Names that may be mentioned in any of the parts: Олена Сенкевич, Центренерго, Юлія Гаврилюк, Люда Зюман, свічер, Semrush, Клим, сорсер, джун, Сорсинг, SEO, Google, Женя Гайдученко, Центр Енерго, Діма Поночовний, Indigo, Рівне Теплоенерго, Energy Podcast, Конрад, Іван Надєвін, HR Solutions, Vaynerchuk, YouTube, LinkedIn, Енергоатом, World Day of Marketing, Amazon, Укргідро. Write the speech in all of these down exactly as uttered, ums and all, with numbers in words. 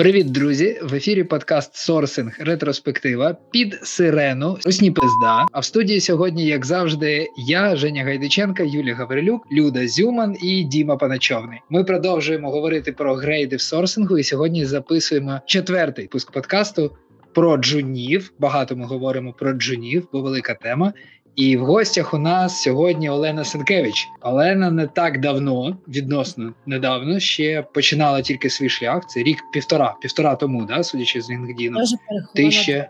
Привіт, друзі! В ефірі подкаст «Сорсинг. Ретроспектива» під сирену «Усні пизда». А в студії сьогодні, як завжди, я, Женя Гайдученко, Юлія Гаврилюк, Люда Зюман і Діма Поночовний. Ми продовжуємо говорити про грейди в сорсингу і сьогодні записуємо четвертий пуск подкасту про джунів. Багато ми говоримо про джунів, бо велика тема. І в гостях у нас сьогодні Олена Сенкевич. Олена не так давно, відносно недавно, ще починала тільки свій шлях. Це рік-півтора, півтора тому, да, судячи з LinkedIn. Ти ще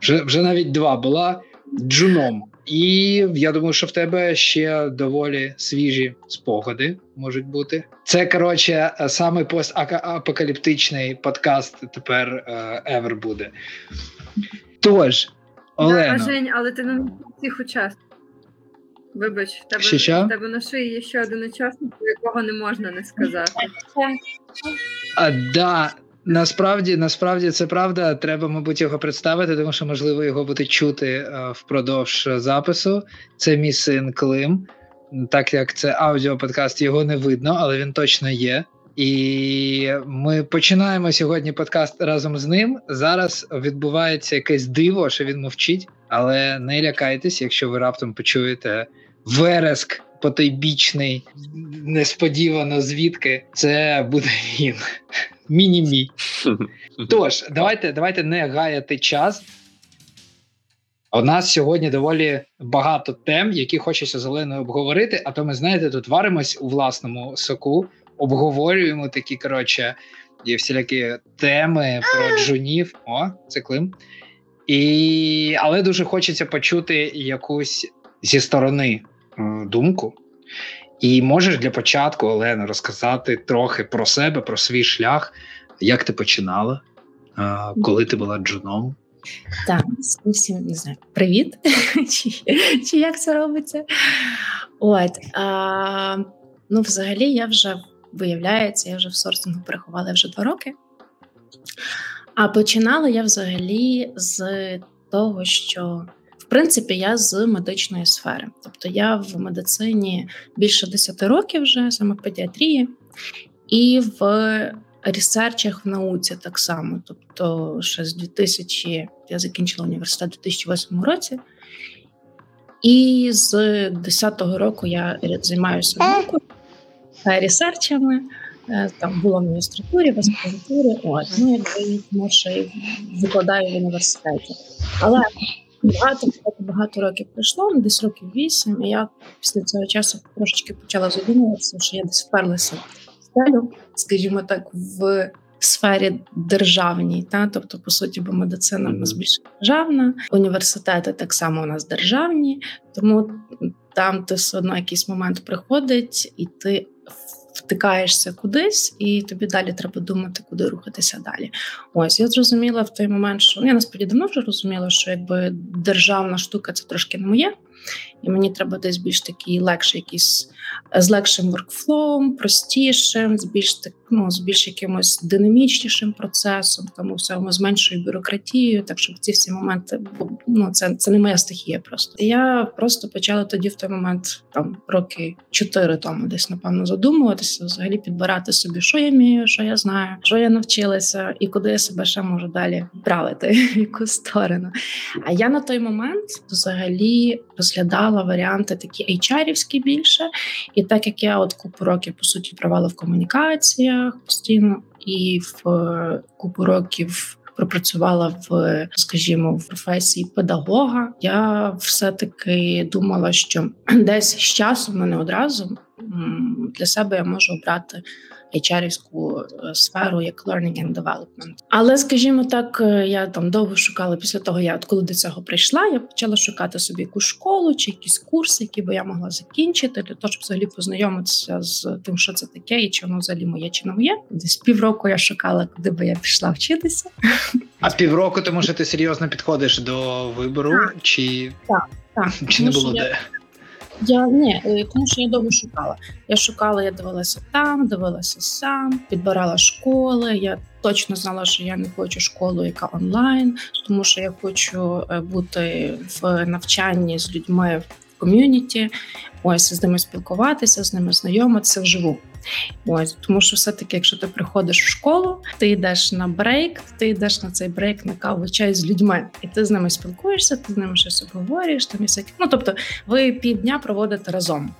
вже, вже навіть два була джуном. І я думаю, що в тебе ще доволі свіжі спогади можуть бути. Це, коротше, саме постапокаліптичний подкаст тепер ever буде. Тож, Олена. Да, Жень, але ти не на всіх учасників. Вибач, в тебе, в тебе на шиї є ще один учасник, про якого не можна не сказати. А, да, насправді, насправді це правда. Треба, мабуть, його представити, тому що, можливо, його буде чути а, впродовж запису. Це мій син Клим. Так як це аудіоподкаст, його не видно, але він точно є. І ми починаємо сьогодні подкаст разом з ним. Зараз відбувається якесь диво, що він мовчить, але не лякайтесь, якщо ви раптом почуєте вереск потойбічний, несподівано звідки, це буде він. Міні-мі. Тож, давайте, давайте не гаяти час. У нас сьогодні доволі багато тем, які хочеться з Оленою обговорити, а то ми, знаєте, тут варимось у власному соку, обговорюємо такі, коротше, є всілякі теми про джунів. О, це Клим. І... Але дуже хочеться почути якусь зі сторони думку. І можеш для початку, Олено, розказати трохи про себе, про свій шлях, як ти починала, коли ти була джуном? Так, всім, не знаю, привіт, чи, чи як це робиться. От, а... Ну, взагалі, я вже, виявляється, я вже в сорсингу переховала вже два роки. А починала я взагалі з того, що, в принципі, я з медичної сфери. Тобто я в медицині більше десять років вже, саме в педіатрії, і в ресерчах в науці так само. Тобто ще з дві тисячі, я закінчила університет у дві тисячі восьмому році, і з десятого року я займаюся наукою, ресерчами, там була в магістратурі, в аспірантурі, от, ну, якби, може, викладаю в університеті. Але багато, багато років пройшло, десь років вісім, і я після цього часу трошечки почала задумуватися, що я десь вперлася в стелю, скажімо так, в сфері державній, та? Тобто, по суті, бо медицина в нас більше державна, університети так само у нас державні, тому там ти все одно якийсь момент приходить, і ти втикаєшся кудись, і тобі далі треба думати, куди рухатися далі. Ось, я зрозуміла в той момент, що, ну, я насправді давно вже розуміла, що якби державна штука – це трошки не моє, і мені треба десь більш такий легший якийсь, з легшим воркфлоом, простішим, з більш, так, ну, з більш якимось динамічнішим процесом, тому всьому з меншою бюрократією, так що ці всі моменти, ну, це, це не моя стихія просто. Я просто почала тоді в той момент, там, роки чотири тому десь, напевно, задумуватися, взагалі підбирати собі, що я вмію, що я знаю, що я навчилася і куди я себе ще можу далі правити, в яку сторону. А я на той момент взагалі розглядала варіанти такі ейч ар-івські більше. І так як я от купу років, по суті, провела в комунікаціях постійно і в купу років пропрацювала в, скажімо, в професії педагога, я все-таки думала, що десь з часом, мене одразу, для себе я можу обрати ейч ар-івську сферу як learning and development. Але, скажімо так, я там довго шукала після того, я от коли до цього прийшла, я почала шукати собі якусь школу чи якісь курси, які би я могла закінчити, для того, щоб взагалі познайомитися з тим, що це таке і чи воно взагалі моє, чи не моє. Десь півроку я шукала, куди би я пішла вчитися. А півроку, тому що ти серйозно підходиш до вибору, так, чи, так, так, чи не було де? Я... Я ні, тому що я довго шукала. Я шукала, я дивилася там, дивилася сам, підбирала школи. Я точно знала, що я не хочу школу, яка онлайн, тому що я хочу бути в навчанні з людьми в ком'юніті, ось з ними спілкуватися, з ними знайомитися вживу. Ось, тому що все-таки, якщо ти приходиш в школу, ти йдеш на брейк, ти йдеш на цей брейк на каву, чай з людьми, і ти з ними спілкуєшся, ти з ними щось обговорюєш, там і всяке. Ну, тобто, ви півдня проводите разом.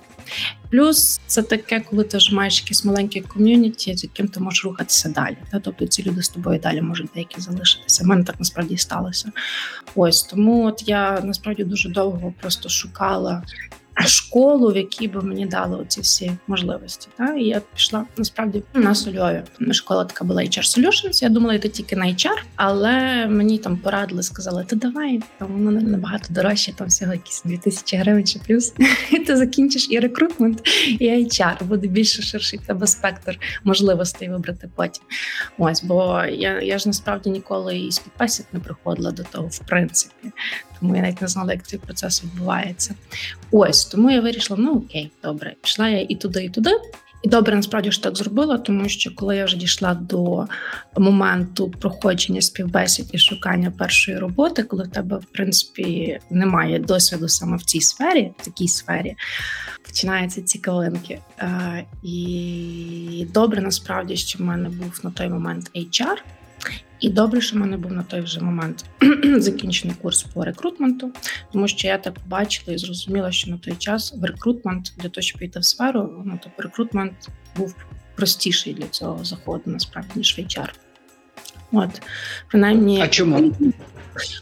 Плюс це таке, коли ти ж маєш якісь маленькі ком'юніті, з яким ти можеш рухатися далі. Та? Тобто ці люди з тобою далі можуть деякі залишитися. У мене так насправді і сталося. Ось, тому от я насправді дуже довго просто шукала школу, в якій би мені дали оці всі можливості. Та? І я пішла, насправді, на Сольові. Школа така була Ейч Ар Solutions. Я думала йти тільки на Ейч Ар, але мені там порадили, сказали, ти давай, там воно набагато дорожче, там всього якісь дві тисячі гривень чи плюс. І ти закінчиш і рекрутмент, і Ейч Ар. Буде більше ширший тебе спектр можливостей вибрати потім. Ось, бо я, я ж насправді ніколи із підписів не приходила до того, в принципі. Тому я навіть не знала, як цей процес відбувається. Ось, тому я вирішила, ну окей, добре, пішла я і туди, і туди. І добре, насправді, що так зробила, тому що коли я вже дійшла до моменту проходження співбесід і шукання першої роботи, коли в тебе, в принципі, немає досвіду саме в цій сфері, в такій сфері, починаються цікавинки. І добре, насправді, що в мене був на той момент Ейч Ар, і добре, що в мене був на той вже момент закінчений курс по рекрутменту, тому що я так побачила і зрозуміла, що на той час в рекрутмент, для того, щоб піти в сферу, ну, тобто рекрутмент був простіший для цього заходу, насправді, ніж в Ейч Ар. От, принаймні... А чому?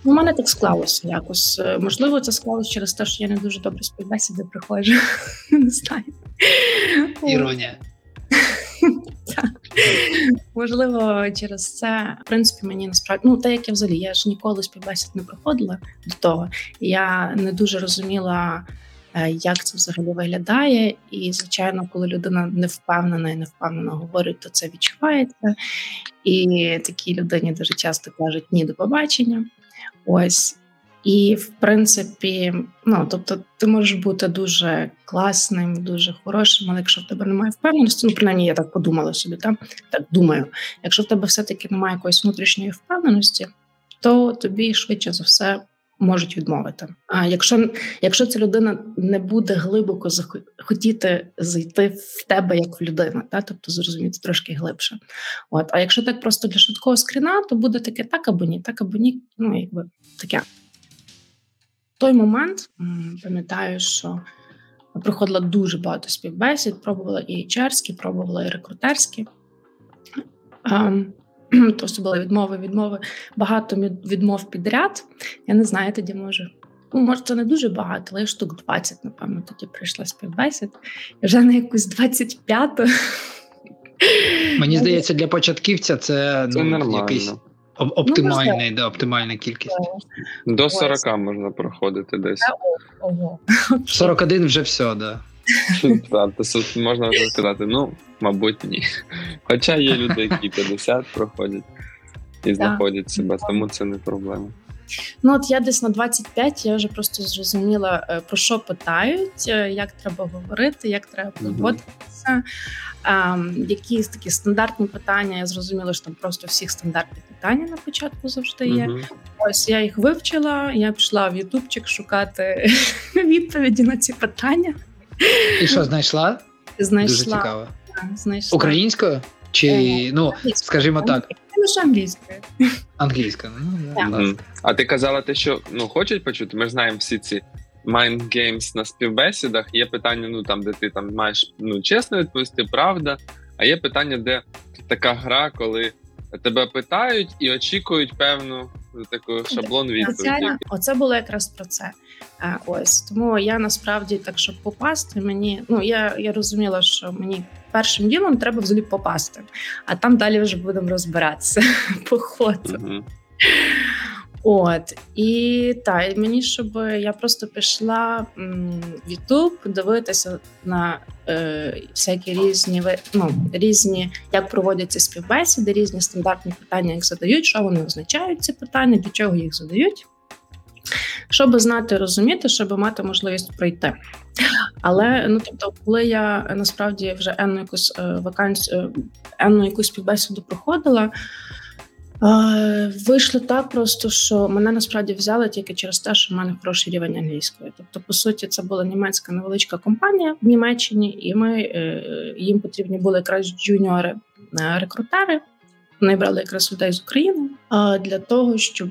У мене так склалося якось. Можливо, це склалося через те, що я не дуже добре співбесіди приходжу. Не знаю. Іронія. Так. Можливо, через це, в принципі, мені насправді, ну, те, як я взагалі, я ж ніколи співбесід не приходила до того. Я не дуже розуміла, як це взагалі виглядає. І, звичайно, коли людина не впевнена і не впевнено говорить, то це відчувається. І такій людині дуже часто кажуть «ні, до побачення». Ось. І, в принципі, ну, тобто, ти можеш бути дуже класним, дуже хорошим, але якщо в тебе немає впевненості, ну, принаймні, я так подумала собі, так, так думаю, якщо в тебе все-таки немає якоїсь внутрішньої впевненості, то тобі швидше за все можуть відмовити. А якщо, якщо ця людина не буде глибоко хотіти зайти в тебе як в людину, та, тобто зрозуміти трошки глибше. От. А якщо так просто для швидкого скріна, то буде таке так або ні, так або ні, ну, якби таке. В той момент, пам'ятаю, що проходила дуже багато співбесід, пробувала і ейч ар-ські, пробувала і рекрутерські. То особливо відмови, відмови. Багато відмов підряд. Я не знаю, тоді може, ну, може, це не дуже багато, але штук двадцять, напевно, тоді прийшла співбесід. І вже на якусь двадцять п'яту. Мені здається, для початківця це, це ну, якийсь... Оптимальний, ну, да, оптимальна кількість. До сорока можна проходити десь. сорок один вже все, да. Так. Можна вже сказати, ну, мабуть, ні. Хоча є люди, які п'ятдесят проходять і знаходять себе, тому це не проблема. Ну, от я десь на двадцять п'ять я вже просто зрозуміла, про що питають, як треба говорити, як треба поводитися. Mm-hmm. Якісь такі стандартні питання, я зрозуміла, що там просто всіх стандартних питань на початку завжди є. Mm-hmm. Ось, я їх вивчила, я пішла в ютубчик шукати відповіді на ці питання. І що, знайшла? Знайшла. Дуже цікаво. Да, знайшла. Українською? Чи, е, ну, скажімо так. Лише англійською. Англійська, ну, да. Yeah. А ти казала те, що, ну, хочуть почути? Ми ж знаємо всі ці mind games на співбесідах. Є питання, ну, там, де ти там маєш, ну, чесно відповісти, правда. А є питання, де така гра, коли тебе питають і очікують певну таку шаблон відповіді. Оце було якраз про це. Ось. Тому я насправді так, щоб попасти, мені, ну, я, я розуміла, що мені першим ділом треба взагалі попасти. А там далі вже будемо розбиратися по ходу. Угу. От. І так, мені, щоб я просто пішла в YouTube дивитися на е, всякі різні, ну, різні, як проводяться співбесіди, різні стандартні питання, як задають, що вони означають ці питання, для чого їх задають. Щоб знати, розуміти, щоб мати можливість пройти. Але, ну, тобто, коли я насправді вже енну якусь, е, вакансію, енну якусь співбесіду проходила, Вийшло так просто, що мене насправді взяли тільки через те, що в мене хороший рівень англійської. Тобто, по суті, це була німецька невеличка компанія в Німеччині, і ми, їм потрібні були якраз джуніори-рекрутери. Вони брали якраз людей з України для того, щоб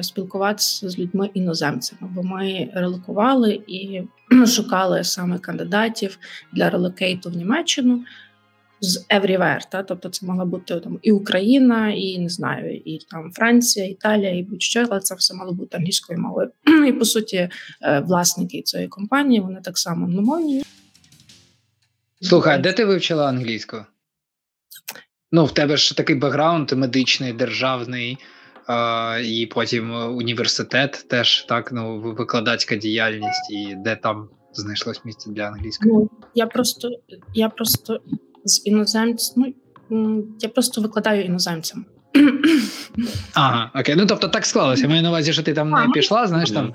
спілкуватися з людьми-іноземцями. Бо ми релокували і шукали саме кандидатів для релокейту в Німеччину. З everywhere, та? Тобто це могла бути там і Україна, і не знаю, і там Франція, Італія, і будь-що, але це все мало бути англійською мовою. І по суті, власники цієї компанії, вони так само англомовні. Слухай, де ти вивчила англійську? Ну, в тебе ж такий бекграунд медичний, державний, е- і потім університет теж, так, ну, викладацька діяльність, і де там знайшлось місце для англійської? Ну, я просто, я просто з іноземцями, ну, я просто викладаю іноземцям. Ага, окей. Ну, тобто так склалося. Маю на увазі, що ти там не пішла, знаєш, там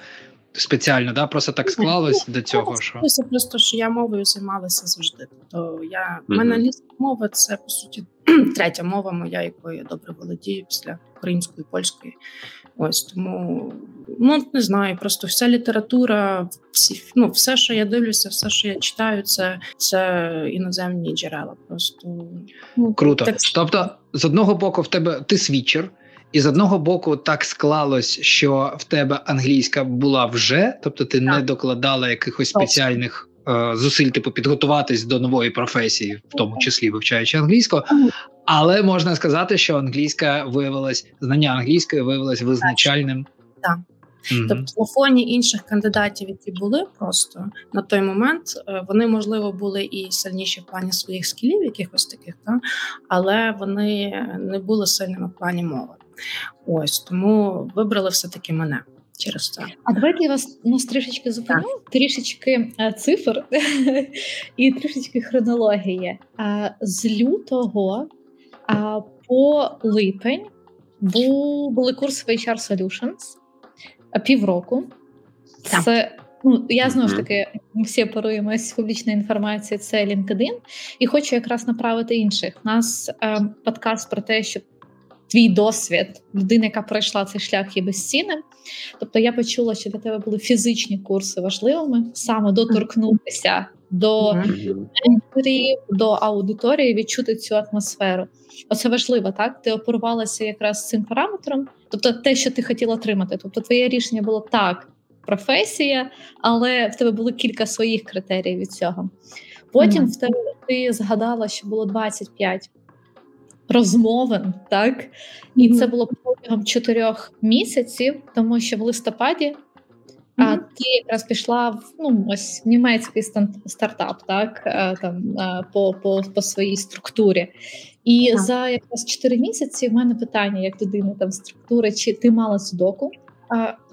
спеціально, да? Просто так склалось до цього, що... Це просто, що я мовою займалася завжди. Тобто я... У мене англійська мова – це, по суті, третя мова моя, якою я добре володію після української, польської. Ось, тому, ну, не знаю, просто вся література, всі, ну, все, що я дивлюся, все, що я читаю, це, це іноземні джерела. Просто, ну, круто. Так... Тобто, з одного боку, в тебе ти свічер, і з одного боку так склалось, що в тебе англійська була вже, тобто ти так не докладала якихось так спеціальних е- зусиль, типу, підготуватись до нової професії, в тому числі вивчаючи англійську. Але можна сказати, що англійська виявилась, знання англійської виявилось визначальним. Так. Mm-hmm. Тобто на фоні інших кандидатів, які були просто на той момент, вони, можливо, були і сильніші в плані своїх скілів, якихось таких, та? Але вони не були сильними в плані мови. Ось, тому вибрали все-таки мене через це. А давайте я вас нас трішечки зупиню, так, трішечки цифр і трішечки хронології. З лютого по липень були курси в ейч ар Solutions. Півроку. Це, ну, я знову ж таки, ми всі оперуємось з публічної інформації, це LinkedIn. І хочу якраз направити інших. У нас е, подкаст про те, що твій досвід, людина, яка пройшла цей шлях, є безцінним. Тобто я почула, що для тебе були фізичні курси важливими, саме доторкнутися до менторів, до аудиторії, відчути цю атмосферу. Оце важливо, так? Ти опорувалася якраз цим параметром, тобто те, що ти хотіла отримати. Тобто твоє рішення було так, професія, але в тебе було кілька своїх критерій від цього. Потім mm-hmm. в тебе ти згадала, що було двадцять п'ять розмовин, так? І mm-hmm. це було протягом чотирьох місяців, тому що в листопаді а ти якраз пішла в, ну, ось німецький стартап, так, там по, по, по своїй структурі. І так, за якраз чотири місяці в мене питання, як людина там структури, чи ти мала судоку?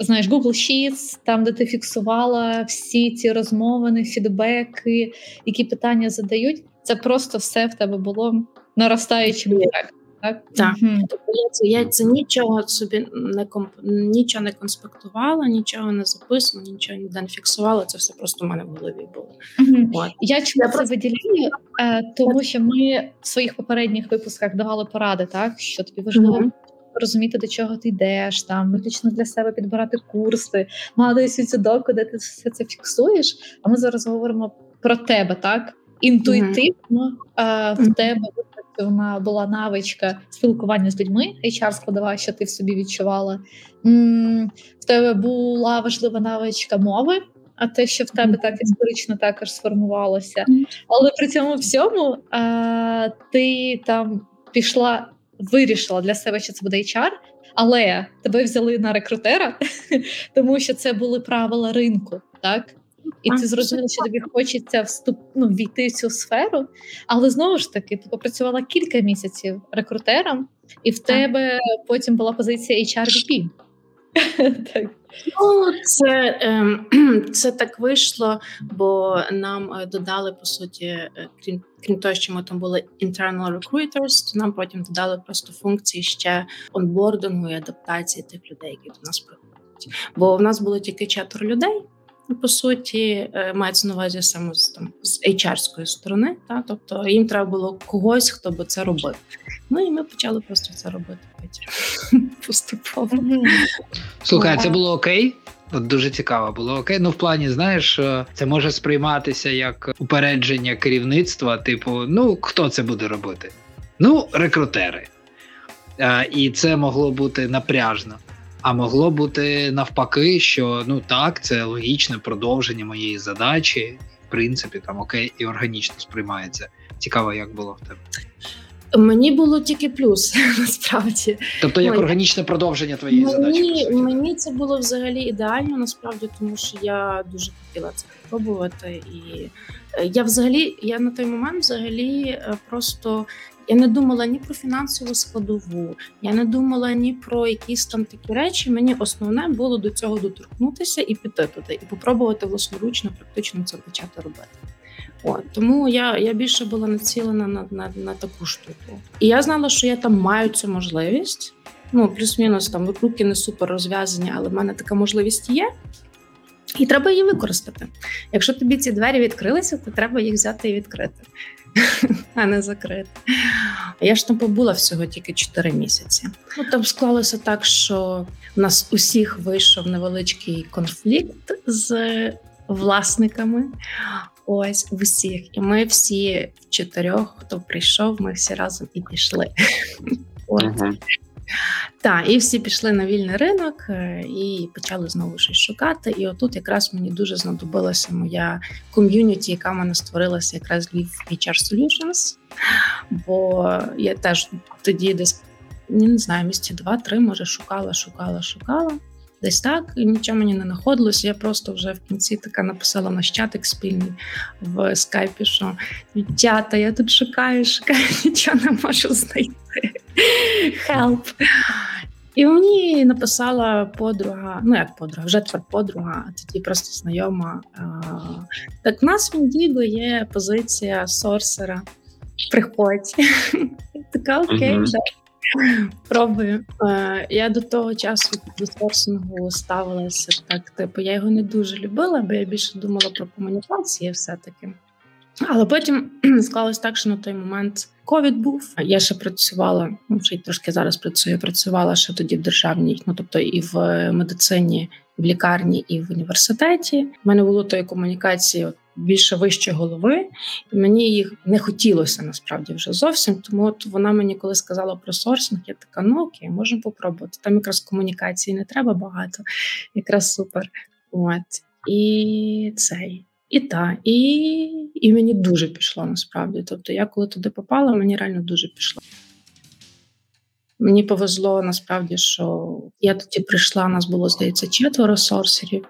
Знаєш, Google Sheets, там, де ти фіксувала всі ці розмовини, фідбеки, які питання задають, це просто все в тебе було наростаючим ефектом. Так, так. Mm-hmm. Тобто я це нічого собі не комп... нічого не конспектувала, нічого не записувала, нічого ніде не фіксувала. Це все просто в мене в голові було. Mm-hmm. Я чому я це просто... виділяю, тому що ми в своїх попередніх випусках давали поради, так, що тобі важливо mm-hmm. розуміти, до чого ти йдеш, там виключно для себе підбирати курси, мати цю доку, де ти все це фіксуєш. А ми зараз говоримо про тебе, так, інтуїтивно mm-hmm. в тебе. Вона була навичка спілкування з людьми, ейч ар складова, що ти в собі відчувала. М-м, в тебе була важлива навичка мови, а те, що в тебе так історично також сформувалося. Але при цьому всьому а, ти там пішла, вирішила для себе, що це буде ейч ар, але тебе взяли на рекрутера, тому що це були правила ринку, так? І ти зрозуміла, що тобі хочеться вступ, ну, війти в цю сферу. Але знову ж таки, ти попрацювала кілька місяців рекрутером, і в тебе потім була позиція ейч ар ві пі. Так. Ну, це, це так вийшло, бо нам додали, по суті, крім, крім того, що ми там були internal recruiters, то нам потім додали просто функції ще онбордингу і адаптації тих людей, які до нас приходять. Бо в нас було тільки четверо людей, по суті, мається на увазі саме там, з ейч ар-ської сторони, та? Тобто їм треба було когось, хто би це робив. Ну і ми почали просто це робити поступово. Слухай, це було окей? От дуже цікаво було окей. Ну, в плані, знаєш, це може сприйматися як упередження керівництва, типу, ну, хто це буде робити? Ну, рекрутери. А, і це могло бути напряжно. А могло бути навпаки, що, ну, так, це логічне продовження моєї задачі. В принципі, там, окей, і органічно сприймається. Цікаво, як було в тебе. Мені було тільки плюс, насправді. Тобто, як Ой. органічне продовження твоєї мені, задачі? Мені це було взагалі ідеально, насправді, тому що я дуже хотіла це спробувати. І я взагалі, я на той момент взагалі просто, я не думала ні про фінансову складову, я не думала ні про якісь там такі речі. Мені основне було до цього доторкнутися і піти туди, і попробувати власноручно, практично це почати робити. О, тому я, я більше була націлена на, на, на таку штуку. І я знала, що я там маю цю можливість. Ну, плюс-мінус, там, руки не супер розв'язані, але в мене така можливість є. І треба її використати. Якщо тобі ці двері відкрилися, то треба їх взяти і відкрити, а не закрити. Я ж там побула всього тільки чотири місяці. Ну, там склалося так, що в нас усіх вийшов невеличкий конфлікт з власниками. Ось, в усіх. І ми всі в чотирьох, хто прийшов, ми всі разом і пішли. Uh-huh. Так, і всі пішли на вільний ринок і почали знову щось шукати. І отут якраз мені дуже знадобилася моя ком'юніті, яка в мене створилася якраз в ейч ар Solutions. Бо я теж тоді десь, не знаю, місяці два-три, може, шукала, шукала, шукала. Десь так, і нічого мені не знаходилося. Я просто вже в кінці така написала на чатик спільний в скайпі, що «Дівчата, я тут шукаю, шукаю, нічого не можу знайти. Help!» І мені написала подруга, ну як подруга, вже твоя подруга, а тоді просто знайома. Так в нас в Indigo є позиція сорсера. Приходь. Така окей, вже. Пробую. Я до того часу до сорсингу ставилася так, типу, я його не дуже любила, бо я більше думала про комунікації все-таки. Але потім склалось так, що на той момент ковід був. Я ще працювала, ну, ще й трошки зараз працюю, працювала ще тоді в державній, ну, тобто і в медицині, і в лікарні, і в університеті. У мене було тої комунікації більше вище голови, і мені їх не хотілося насправді вже зовсім, тому от вона мені коли сказала про сорсинг, я така, ну окей, можемо попробувати, там якраз комунікації не треба багато, якраз супер. От, і цей, і та, і, і мені дуже пішло насправді, тобто я коли туди попала, мені реально дуже пішло. Мені повезло насправді, що я тоді прийшла, нас було, здається, четверо сорсерів,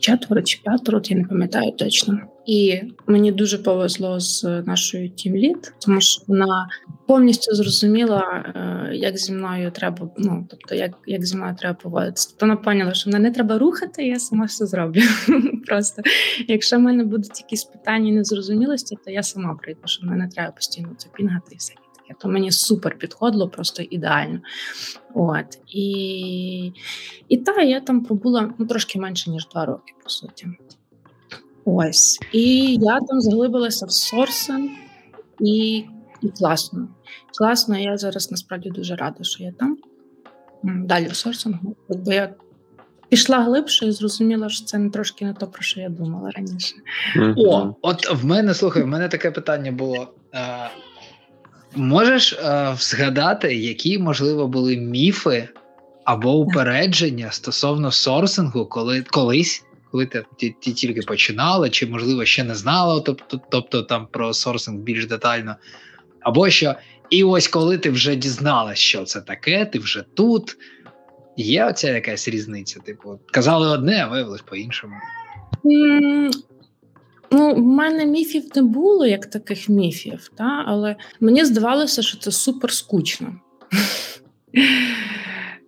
четверо чи п'ятеро, я не пам'ятаю точно. І мені дуже повезло з нашою тімлід, тому що вона повністю зрозуміла, як зі мною треба, ну, тобто, як, як зі мною треба поводитися. Тобто вона поняла, що мене не треба рухати, я сама все зроблю. Просто, якщо в мене будуть якісь питання і незрозумілості, то я сама прийду, що мене не треба постійно це пінгати і все таке. То мені супер підходило, просто ідеально. От. І, і та, я там пробула, ну, трошки менше, ніж два роки, по суті. Ось. І я там заглибилася в сорсинг, і, і класно. Класно, я зараз насправді дуже рада, що я там. Далі в сорсингу. Бо я пішла глибше і зрозуміла, що це не трошки не то, про що я думала раніше. Mm-hmm. О, от в мене, слухай, в мене таке питання було. Е, можеш е, згадати, які, можливо, були міфи або упередження стосовно сорсингу коли, колись? Коли ти, ти, ти тільки починала, чи, можливо, ще не знала, тобто, тобто там про сорсинг більш детально, або що, і ось коли ти вже дізналась, що це таке, ти вже тут, є оця якась різниця? Типу, казали одне, а виявилось по-іншому. Mm, ну, в мене міфів не було, як таких міфів, та? Але мені здавалося, що це супер скучно.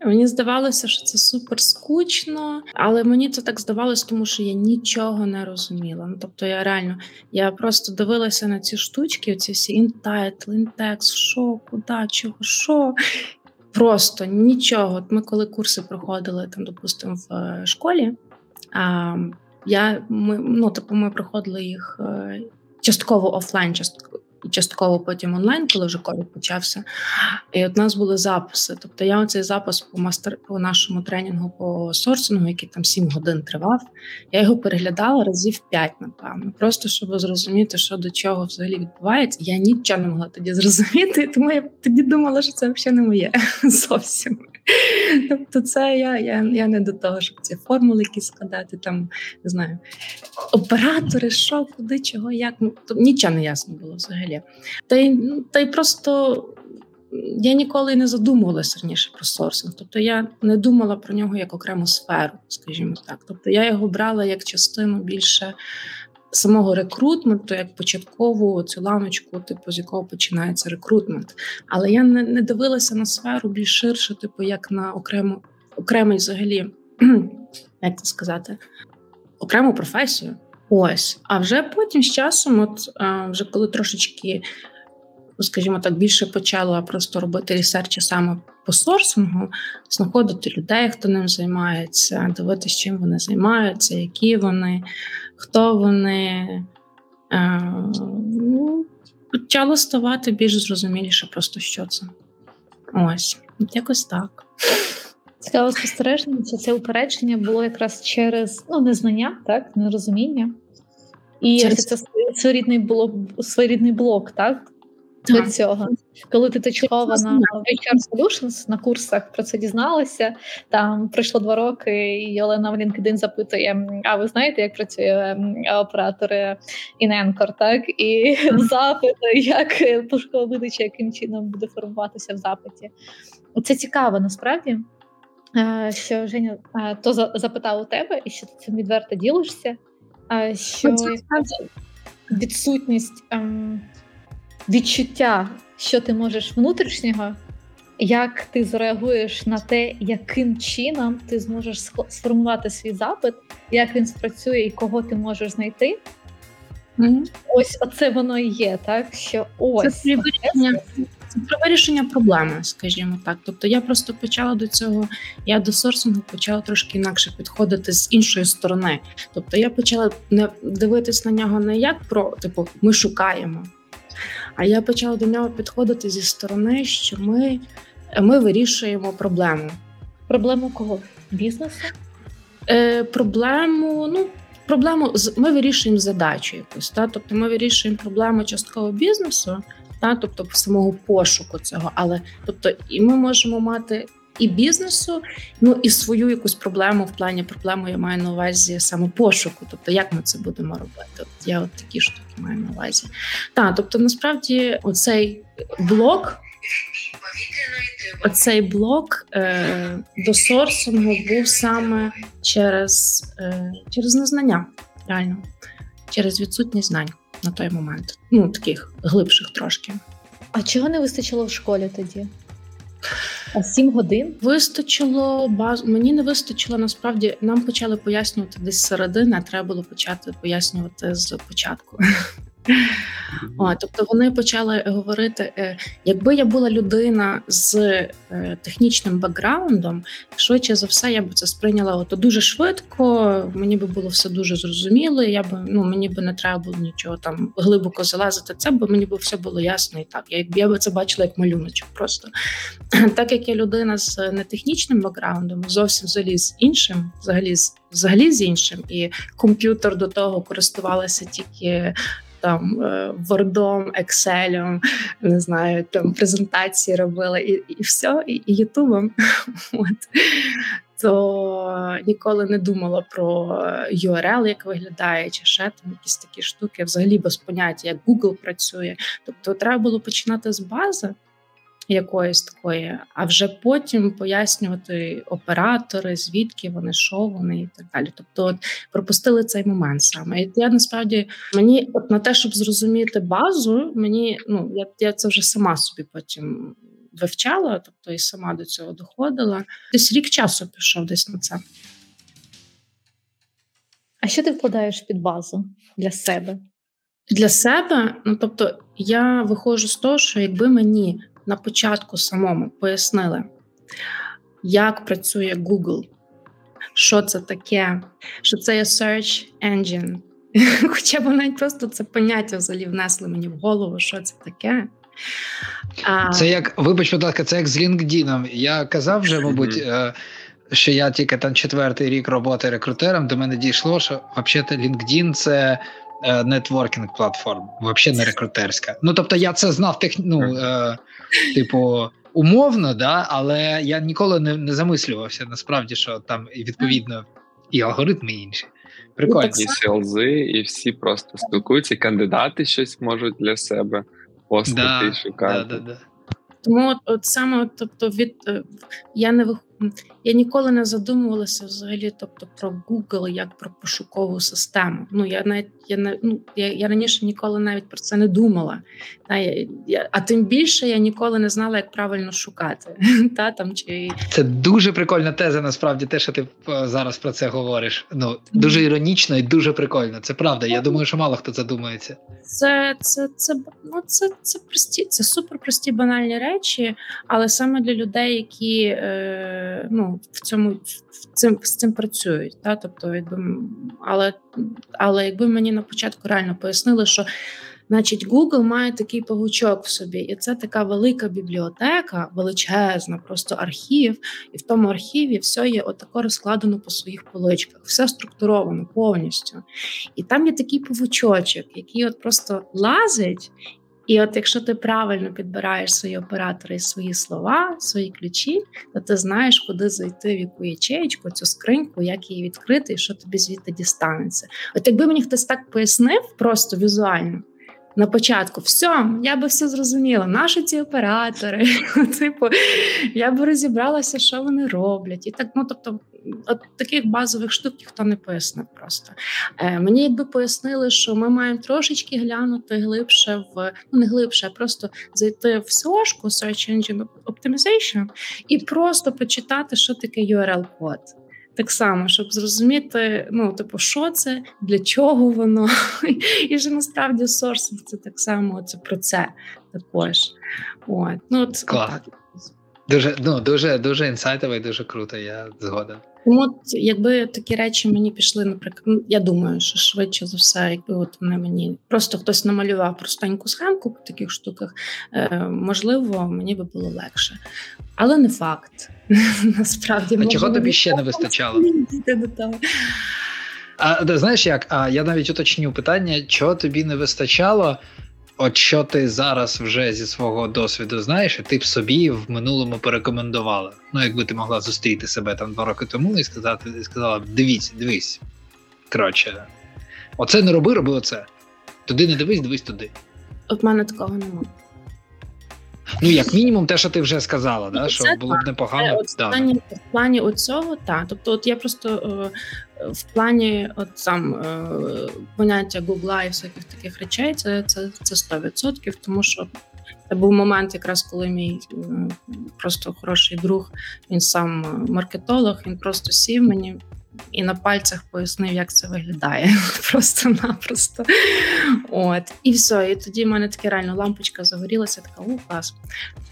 Мені здавалося, що це супер скучно, але мені це так здавалося, тому що я нічого не розуміла. Ну, тобто я реально, я просто дивилася на ці штучки, оці всі інтайтл, інтекс, що, куди, чого, що. Просто нічого. Ми коли курси проходили, там, допустимо, в школі, а, Я, ми, ну, типу, ми проходили їх частково офлайн, частково. Частково потім онлайн, коли вже ковід почався. І от у нас були записи. Тобто я оцей запис по, мастер... по нашому тренінгу по сорсингу, який там сім годин тривав, я його переглядала разів п'ять, напевно. Просто, щоб зрозуміти, що до чого взагалі відбувається. Я нічого не могла тоді зрозуміти, тому я тоді думала, що це взагалі не моє зовсім. Тобто це я, я, я не до того, щоб ці формули якісь складати, там, не знаю, оператори, що, куди, чого, як. Ну, тобто, нічого не ясно було взагалі. Та й, ну, та й просто я ніколи не задумувалася раніше про сорсинг. Тобто я не думала про нього як окрему сферу, скажімо так. Тобто я його брала як частину більше самого рекрутменту, як початкову цю ланочку, типу, з якого починається рекрутмент. Але я не, не дивилася на сферу більш ширше, типу, як на окрему, окремий взагалі, як це сказати, окрему професію. Ось, а вже потім з часом, от а, вже коли трошечки, скажімо так, більше почала просто робити ресерчі саме по сорсингу, знаходити людей, хто ним займається, дивитися, чим вони займаються, які вони, хто вони, а, ну, почало ставати більш зрозуміліше просто, що це. Ось, якось так. Цікаво спостереження, що це упередження було якраз через, ну, незнання, так, нерозуміння. І через... це своєрідний блок, своєрідний блок, так, так, до цього. Коли ти точкова на ейч ар Solutions на курсах про це дізналася, там пройшло два роки, і Олена в LinkedIn запитує, а ви знаєте, як працює оператори Inanchor, так? І в запиті, як пошукова видача, яким чином буде формуватися в запиті. Це цікаво, насправді. Що, Женя, то запитав у тебе, і що ти цим відверто ділишся, що відсутність відчуття, що ти можеш внутрішнього, як ти зреагуєш на те, яким чином ти зможеш сформувати свій запит, як він спрацює і кого ти можеш знайти. Mm-hmm. Ось оце воно і є, так? Що ось. Це про вирішення проблеми, скажімо так. Тобто я просто почала до цього, я до сорсингу почала трошки інакше підходити з іншої сторони. Тобто я почала не дивитись на нього не як про, типу, ми шукаємо, а я почала до нього підходити зі сторони, що ми, ми вирішуємо проблему. Проблему кого? Бізнесу? Е, проблему, ну, проблему, ми вирішуємо задачу якусь, та? Тобто ми вирішуємо проблему частково бізнесу, та, тобто самого пошуку цього, але тобто і ми можемо мати і бізнесу, ну і свою якусь проблему в плані проблему я маю на увазі саме пошуку, тобто як ми це будемо робити. От я от такі штуки маю на увазі. Та, тобто насправді оцей блок, оцей блок е- до сорсингу був саме через, е- через незнання, реально, через відсутність знань. На той момент. Ну, таких глибших трошки. А чого не вистачило в школі тоді? А сім годин? Вистачило, баз... мені не вистачило, насправді, нам почали пояснювати десь середини, а треба було почати пояснювати з початку. О, тобто вони почали говорити, якби я була людина з технічним бекграундом, швидше за все я б це сприйняла ото дуже швидко, мені би було все дуже зрозуміло, я б, ну, мені би не треба було нічого там глибоко залазити, це б мені б все було ясно і так. Я, я би це бачила як малюночок просто. Так як я людина з нетехнічним бекграундом, зовсім заліз іншим, взагалі з, взагалі з іншим, і комп'ютер до того користувалася тільки там Wordом, Excelом, не знаю, там презентації робила і, і все, і, і Ютубом. От. То ніколи не думала про ю ар ел, як виглядає, чи ще там якісь такі штуки, взагалі без поняття, як Google працює. Тобто треба було починати з бази якоїсь такої, а вже потім пояснювати оператори, звідки вони, що вони і так далі. Тобто от, пропустили цей момент саме. І я насправді, мені от на те, щоб зрозуміти базу, мені, ну, я, я це вже сама собі потім вивчала, тобто і сама до цього доходила. Десь рік часу пішов десь на це. А що ти вкладаєш під базу для себе? Для себе? Ну, тобто, я виходжу з того, що якби мені на початку самому пояснили, як працює Google, що це таке, що це є search engine. Хоча б навіть просто це поняття взагалі внесли мені в голову, що це таке. А... Це як, вибач, будь ласка, це як з LinkedIn. Я казав вже, мабуть, mm-hmm. що я тільки там четвертий рік роботи рекрутером, до мене дійшло, що взагалі-то LinkedIn – це нетворкінг-платформа, взагалі не рекрутерська. Ну, тобто я це знав, тех... ну, е, типу, умовно, да? Але я ніколи не, не замислювався, насправді, що там, відповідно, і алгоритми інші. Прикольно. І селзи, і всі просто спілкуються, кандидати щось можуть для себе постати, да, шукати. Да, да, да. Тому от, от саме, тобто, від я не вих... я ніколи не задумувалася взагалі, тобто, про Google як про пошукову систему. Ну я навіть я не ну я, я раніше ніколи навіть про це не думала. Та я, я а тим більше я ніколи не знала, як правильно шукати. Та там чи це дуже прикольна теза. Насправді, те, що ти зараз про це говориш. Ну дуже іронічно і дуже прикольно. Це правда. Я думаю, що мало хто задумається. Це це це ну це, це прості, це супер прості банальні речі, але саме для людей, які е... ну, в цьому, в цим, з цим працюють. Та? Тобто, якби, але, але якби мені на початку реально пояснили, що значить, Google має такий павучок в собі, і це така велика бібліотека, величезна, просто архів, і в тому архіві все є отако розкладено по своїх поличках, все структуровано повністю. І там є такий павучочок, який от просто лазить. І от якщо ти правильно підбираєш свої оператори і свої слова, свої ключі, то ти знаєш, куди зайти в яку ячеєчку, цю скриньку, як її відкрити і що тобі звідти дістанеться. От якби мені хтось так пояснив просто візуально, на початку, все, я би все зрозуміла, наші ці оператори, типу, я би розібралася, що вони роблять. І так, ну, тобто, от таких базових штук ніхто не пояснив просто. Е, мені якби пояснили, що ми маємо трошечки глянути глибше в, ну, не глибше, а просто зайти в сео-шку, Search Engine Optimization, і просто почитати, що таке ю ар ел-код. Так само, щоб зрозуміти, ну, типу, що це, для чого воно. І ж насправді сорсинг це так само, це про це також. От. Ну, от, клас. Дуже, ну, дуже, дуже інсайтово і дуже круто, я згоден. Тому от, якби такі речі мені пішли, наприклад, я думаю, що швидше за все, якби от вони мені, просто хтось намалював простеньку схемку по таких штуках, е, можливо, мені би було легше. Але не факт, насправді. А чого тобі ще не вистачало? А, знаєш як, а, я навіть уточню питання, чого тобі не вистачало, от що ти зараз вже зі свого досвіду знаєш, і ти б собі в минулому порекомендувала. Ну, якби ти могла зустріти себе там два роки тому і сказати, і сказала б, дивіться, дивись, коротше, оце не роби, роби оце. Туди не дивись, дивись туди. От мене такого нема. Ну, як мінімум, те, що ти вже сказала, да, що було б непогано. Це, в плані оцього, так. Тобто, от я просто е, в плані от, там, е, поняття Гугла і всяких таких речей, це, це, це сто відсотків, тому що це був момент, якраз коли мій е, просто хороший друг, він сам маркетолог, він просто сів мені і на пальцях пояснив, як це виглядає. Просто-напросто. От. І все. І тоді в мене така реально лампочка загорілася, така, о, клас.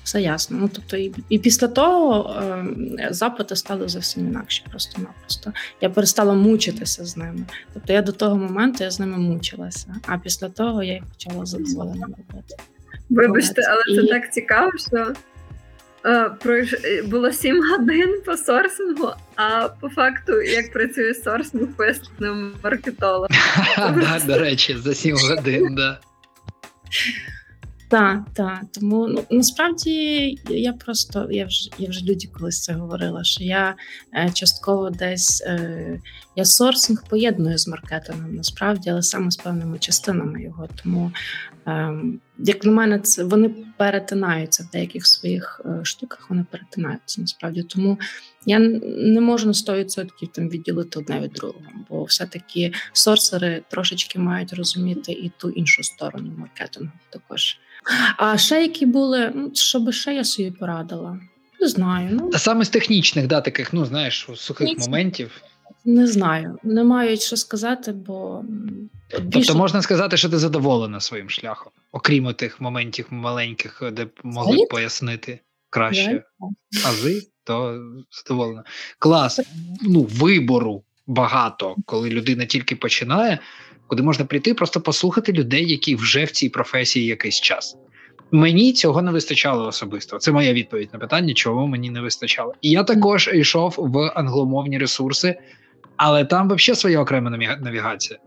Все ясно. Ну, тобто, і, і після того е, запити стали зовсім інакші, просто-напросто. Я перестала мучитися з ними. Тобто я до того моменту я з ними мучилася, а після того я їх почала задоволено робити. Вибачте, але і... це так цікаво, що... Було сім годин по сорсингу, а по факту, як працює сорсинг, пояснив маркетолог. До речі, за сім годин, так. Так, так. Тому насправді я просто, я вже Люді колись це говорила, що я частково десь, я сорсинг поєдную з маркетингом, насправді, але саме з певними частинами його, тому... Ем, як на мене, це вони перетинаються в деяких своїх е, штуках, вони перетинаються насправді. Тому я не можу на сто відсотків там відділити одне від другого, бо все-таки сорсери трошечки мають розуміти і ту іншу сторону маркетингу також. А ще які були, ну, що би ще я собі порадила? Не знаю. Ну. Саме з технічних, да, таких, ну, знаєш, сухих Ніць. моментів. Не знаю, не маю що сказати, бо... Тобто більше... можна сказати, що ти задоволена своїм шляхом, окрім тих моментів маленьких, де могли б пояснити краще ази? то задоволена. Клас, ну, вибору багато, коли людина тільки починає, куди можна прийти, просто послухати людей, які вже в цій професії якийсь час. Мені цього не вистачало особисто. Це моя відповідь на питання, чого мені не вистачало. І я також йшов в англомовні ресурси, але там взагалі своя окрема навігація.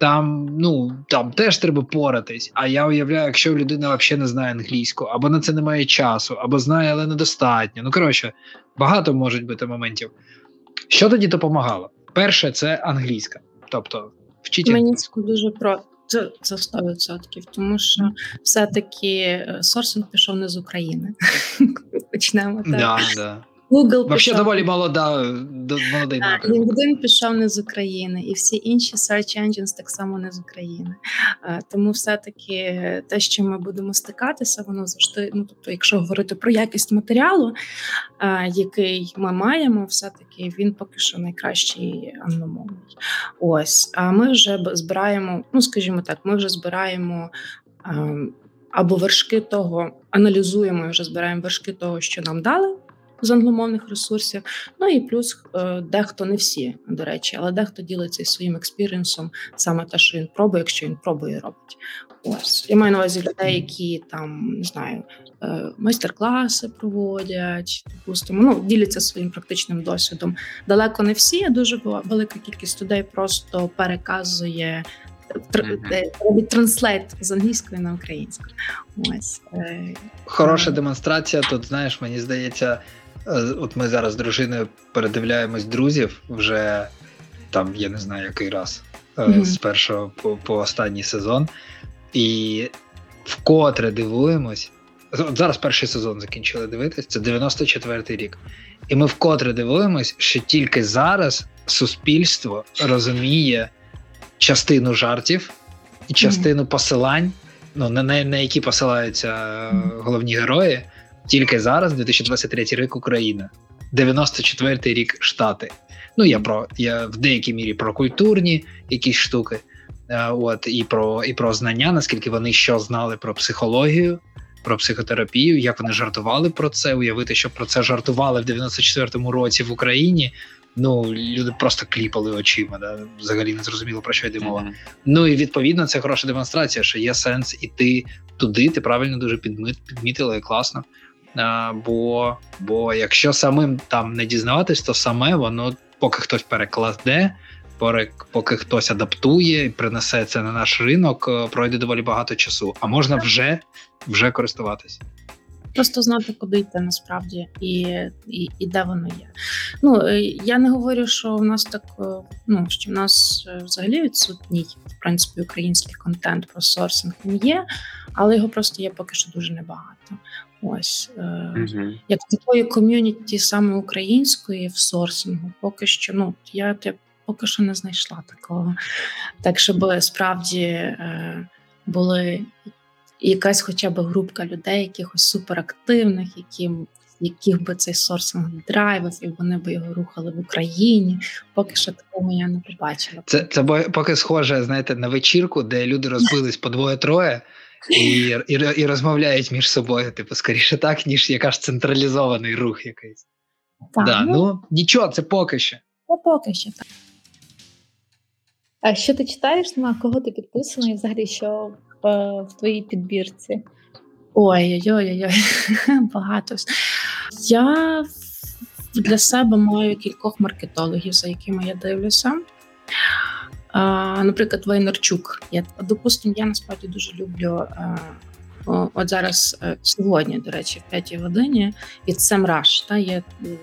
Там, ну, там теж треба поратись, а я уявляю, якщо людина взагалі не знає англійську, або на це не має часу, або знає, але недостатньо. Ну, коротше, багато можуть бути моментів. Що тоді допомагало? Перше, це англійська. Тобто, вчіть англійську. Мені дуже про... Це, це сто відсотків, тому що все-таки сорсинг пішов не з України. Почнемо так. Да, да. Google пішов... доволі молода, молодий напрямок. LinkedIn пішов не з України, і всі інші search engines так само не з України. Тому все-таки те, що ми будемо стикатися, воно завжди, ну, тобто, якщо говорити про якість матеріалу, який ми маємо, все-таки він поки що найкращий англомовний. Ось, а ми вже збираємо, ну, скажімо так, ми вже збираємо або вершки того, аналізуємо і вже збираємо вершки того, що нам дали, з англомовних ресурсів, ну і плюс дехто, не всі, до речі, але дехто ділиться із своїм експірієнсом саме те, що він пробує, якщо він пробує і робить. Ось. Я маю на увазі людей, які там, не знаю, майстер-класи проводять, допустимо, ну, діляться своїм практичним досвідом. Далеко не всі, дуже велика кількість людей просто переказує, робить транслейт з англійської на українську. Ось. Хороша демонстрація, тут, знаєш, мені здається, от ми зараз з дружиною передивляємось друзів вже, там, я не знаю, який раз, mm-hmm. з першого по, по останній сезон, і вкотре дивуємось, от зараз перший сезон закінчили дивитись, це дев'яносто четвертий рік, і ми вкотре дивуємось, що тільки зараз суспільство розуміє частину жартів і частину mm-hmm. посилань, ну, на, на які посилаються головні герої, тільки зараз, дві тисячі двадцять третій рік Україна, дев'яносто четвертий рік Штати. Ну, я про я в деякій мірі про культурні якісь штуки, а, от, і про, і про знання, наскільки вони що знали про психологію, про психотерапію, як вони жартували про це, уявити, що про це жартували в дев'яносто четвертому році в Україні. Ну, люди просто кліпали очима, да? Взагалі не зрозуміло, про що йде мова. Mm-hmm. Ну, і, відповідно, це хороша демонстрація, що є сенс іти туди, ти правильно дуже підмітила, і класно. А, бо, бо якщо самим там не дізнаватись, то саме воно, поки хтось перекладе, поки хтось адаптує і принесе це на наш ринок, пройде доволі багато часу. А можна вже, вже користуватись. Просто знати, куди йти насправді, і, і, і де воно є. Ну, я не говорю, що в нас так, ну, що в нас взагалі відсутній, в принципі, український контент про сорсинг є, але його просто є поки що дуже небагато. Ось. Mm-hmm. Як такої ком'юніті саме української в сорсингу, поки що, ну, я, я поки що не знайшла такого. Так, щоб справді були... І якась хоча б групка людей, якихось суперактивних, яким, яких би цей сорсинг драйвив, і вони б його рухали в Україні. Поки що такого я не побачила. Це, це поки схоже, знаєте, на вечірку, де люди розбились по двоє-троє і, і, і розмовляють між собою. Типу, скоріше так, ніж якась централізований рух якийсь. Так, да, ну, ну, нічого, це поки що. Це поки що, так. А що ти читаєш? На кого ти підписаний? Взагалі, що... в твоїй підбірці? Ой-ой-ой, багато. Я для себе маю кількох маркетологів, за якими я дивлюся. Наприклад, Vaynerchuk. Я, допустим, я насправді дуже люблю, от зараз, сьогодні, до речі, в п'ятій годині, від Semrush. Та, є,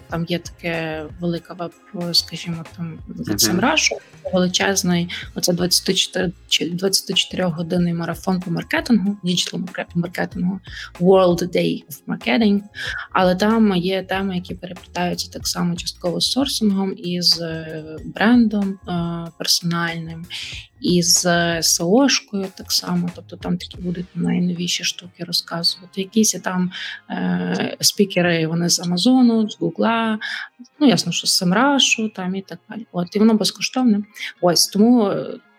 там є таке велика веб, скажімо, там, від mm-hmm. Semrush. Величезний, оце двадцятичотиригодинний марафон по маркетингу, діджитал-маркетингу, World Day of Marketing, але там є теми, які переплітаються так само частково з сорсингом, і з брендом персональним, і з ес о-шкою так само, тобто там такі будуть найновіші штуки розказувати. Якісь там е- спікери, вони з Амазону, з Гугла, ну ясно, що з Semrush, там і так далі. От, і воно безкоштовне. Ось, тому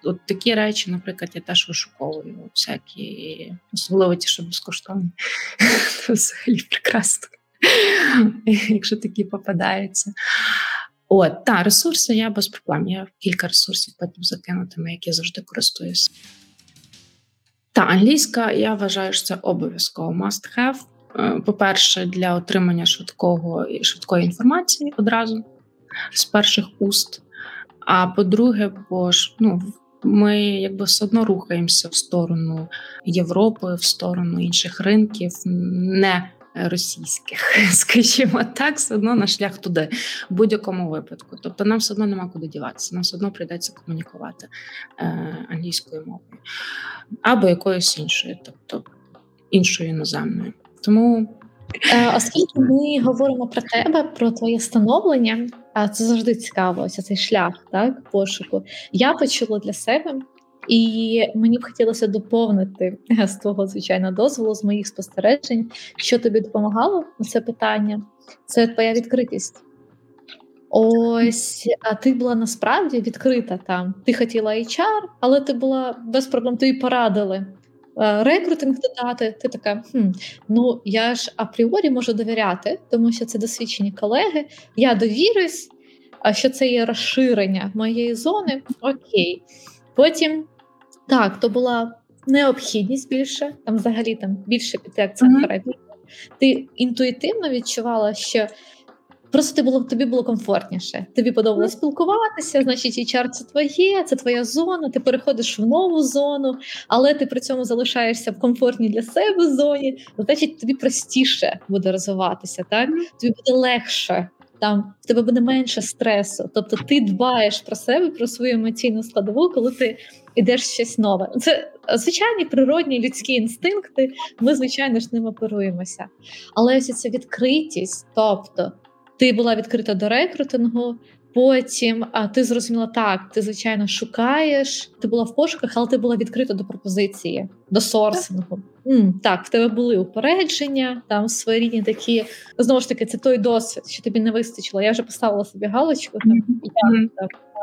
от такі речі, наприклад, я теж вишуковую всякі, особливо ті, що безкоштовні. Це взагалі прекрасно. якщо такі попадаються. От, та, ресурси я без проблем. Я кілька ресурсів потім закинутиму, які завжди користуюся. Та, англійська, я вважаю, що це обов'язково must have. По-перше, для отримання швидкого, швидкої інформації одразу з перших уст. А по-друге, бо ж, ну, ми якби все одно рухаємося в сторону Європи, в сторону інших ринків, не російських, скажімо так, все одно на шлях туди, в будь-якому випадку. Тобто нам все одно нема куди діватися, нам все одно прийдеться комунікувати е, англійською мовою або якоюсь іншою, тобто іншою іноземною. Тому... Оскільки ми говоримо про тебе, про твоє становлення, це завжди цікаво, цей шлях, так, пошуку. Я почула для себе, і мені б хотілося доповнити з твого, звичайно, дозволу, з моїх спостережень, що тобі допомагало на це питання, це твоя відкритість. Ось, а ти була насправді відкрита там. Ти хотіла ейч ар, але ти була без проблем, тобі порадили рекрутинг додати, ти така, хм, ну я ж апріорі можу довіряти, тому що це досвідчені колеги, я довірюсь, що це є розширення моєї зони, окей. Потім, так, то була необхідність більше, там взагалі там більше піти акцент перевірки. Ти інтуїтивно відчувала, що просто ти було, тобі було комфортніше, тобі подобалося спілкуватися, значить ейч ар – це твоє, це твоя зона, ти переходиш в нову зону, але ти при цьому залишаєшся в комфортній для себе зоні, значить тобі простіше буде розвиватися, так? Тобі буде легше, там, в тебе буде менше стресу, тобто ти дбаєш про себе, про свою емоційну складову, коли ти йдеш в щось нове. Це звичайні природні людські інстинкти, ми, звичайно ж, ним оперуємося. Але ось ця відкритість, тобто, ти була відкрита до рекрутингу, потім а, ти зрозуміла, так, ти, звичайно, шукаєш, ти була в пошуках, але ти була відкрита до пропозиції, до сорсингу. М, так, в тебе були упередження, там своєрідні такі, знову ж таки, це той досвід, що тобі не вистачило. Я вже поставила собі галочку, там, як, там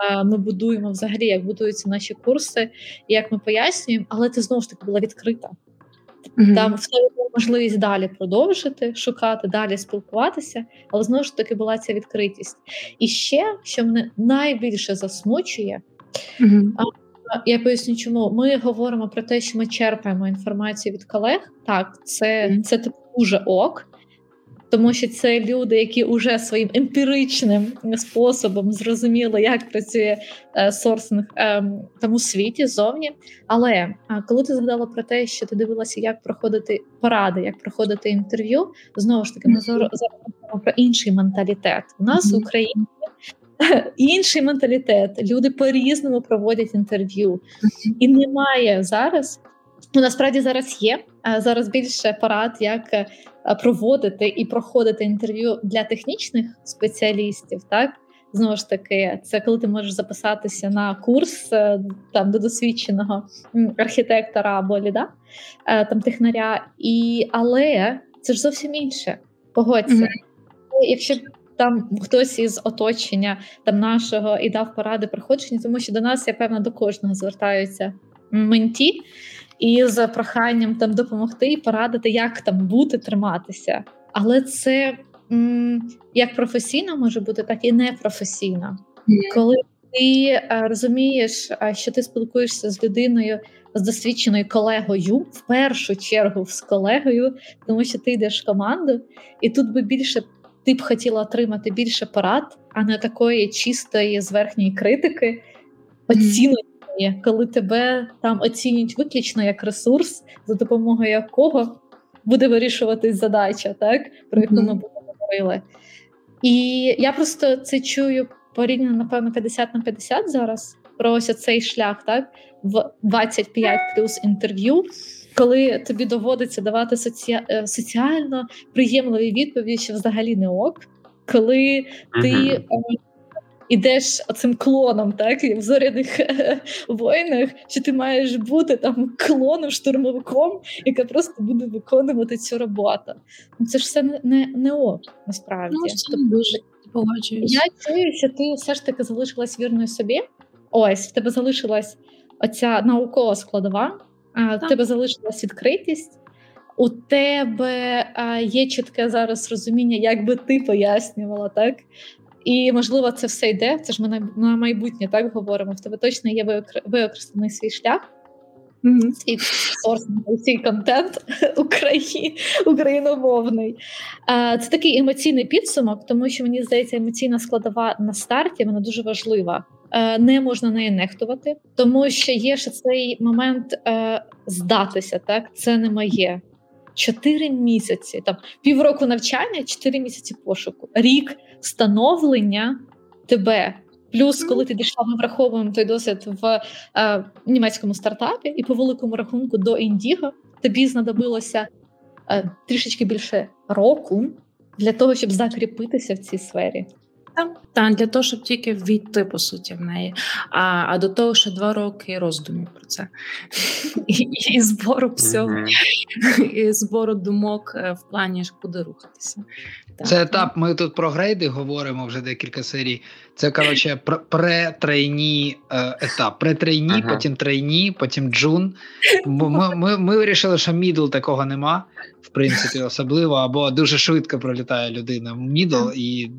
а, ми будуємо взагалі, як будуються наші курси, і як ми пояснюємо, але ти, знову ж таки, була відкрита. Mm-hmm. Там в тебе була можливість далі продовжити, шукати, далі спілкуватися, але знову ж таки була ця відкритість. І ще, що мене найбільше засмучує, mm-hmm. я поясню чому, ми говоримо про те, що ми черпаємо інформацію від колег, так, це, mm-hmm. це типу уже ок, тому що це люди, які вже своїм емпіричним способом зрозуміли, як працює е, сорсинг е, там у світі, зовні. Але коли ти згадала про те, що ти дивилася, як проходити поради, як проходити інтерв'ю, знову ж таки, ми зараз говоримо про інший менталітет. У нас mm-hmm. в Україні інший менталітет. Люди по-різному проводять інтерв'ю. І немає зараз, ну, насправді зараз є, зараз більше порад, як проводити і проходити інтерв'ю для технічних спеціалістів, так? Знову ж таки, це коли ти можеш записатися на курс там, до досвідченого архітектора або ліда, там, технаря, і, але це ж зовсім інше, погодься. Mm-hmm. Якщо там хтось із оточення там, нашого і дав поради проходження, тому що до нас, я певна, до кожного звертаються менті, і з проханням там допомогти і порадити, як там бути, триматися. Але це м- як професійно може бути, так і непрофесійно. Mm-hmm. Коли ти а, розумієш, а, що ти спілкуєшся з людиною, з досвідченою колегою, в першу чергу з колегою, тому що ти йдеш в команду, і тут би більше ти б хотіла отримати більше порад, а не такої чистої зверхньої критики, оцінки. Mm-hmm. Коли тебе там оцінюють виключно як ресурс, за допомогою якого буде вирішуватись задача, так, про яку ми говорили. І я просто це чую порівняно, напевно, п'ятдесят на п'ятдесят зараз, про ось цей шлях, так, в двадцять п'ять плюс інтерв'ю, коли тобі доводиться давати соці... соціально приємливі відповіді, що взагалі не ок, коли ти... ідеш цим клоном, так, в зоряних е- воїнах, що ти маєш бути там клоном, штурмовиком, яка просто буде виконувати цю роботу. Ну, це ж все не, не, не ок, насправді. Ну, тобто, дуже погоджуюсь. Я чую, що ти все ж таки залишилась вірною собі. Ось, в тебе залишилась оця наукова складова, в тебе залишилась відкритість, у тебе є чітке зараз розуміння, як би ти пояснювала, так? І, можливо, це все йде, це ж ми на майбутнє, так, говоримо. В тебе точно є виокреслений свій шлях, mm-hmm. свій сорсинг, свій контент Украї... україномовний. Це такий емоційний підсумок, тому що, мені здається, емоційна складова на старті, вона дуже важлива. Не можна неї нехтувати, тому що є ще цей момент здатися, так, це не моє. Чотири місяці, там, півроку навчання, чотири місяці пошуку, рік становлення тебе. Плюс, коли ти дійшла, ми враховуємо той досвід в е, німецькому стартапі, і по великому рахунку до Indigo тобі знадобилося е, трішечки більше року для того, щоб закріпитися в цій сфері. Так, для того, щоб тільки ввійти, по суті, в неї. А, а до того ще два роки роздумів про це. І, і, і збору всього, mm-hmm. і збору думок в плані, куди рухатися. Так. Це етап, ми тут про грейди говоримо вже декілька серій. Це, коротше, претрейні етап. Претрейні, ага. потім трейні, потім джун. Ми, ми, ми вирішили, що мідл такого нема, в принципі, особливо. Або дуже швидко пролітає людина в мідл і...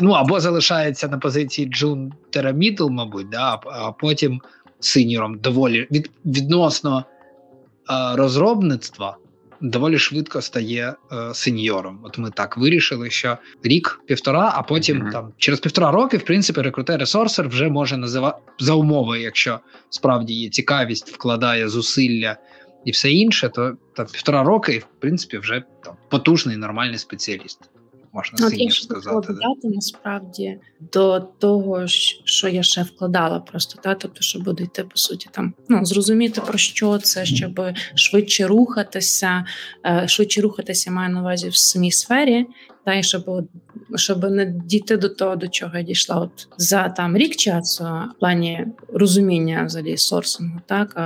Ну, або залишається на позиції джун-мідл, мабуть, да, а потім синьором доволі від, відносно е, розробництва доволі швидко стає е, сеньором. От ми так вирішили, що рік-півтора, а потім mm-hmm. там через півтора роки, в принципі, рекрутер-ресорсер вже може називати за умови, якщо справді є цікавість, вкладає зусилля і все інше, то там, півтора роки, і, в принципі, вже там, потужний, нормальний спеціаліст. Можна сильніше сказати. Додати, насправді, до того, що я ще вкладала просто, та? Тобто, що буду йти, по суті, там, ну, зрозуміти, про що це, щоб швидше рухатися, швидше рухатися, маю на увазі, в самій сфері, та, і щоб, щоб не дійти до того, до чого я дійшла. От за там, рік часу, в плані розуміння, взагалі, сорсингу, так? А,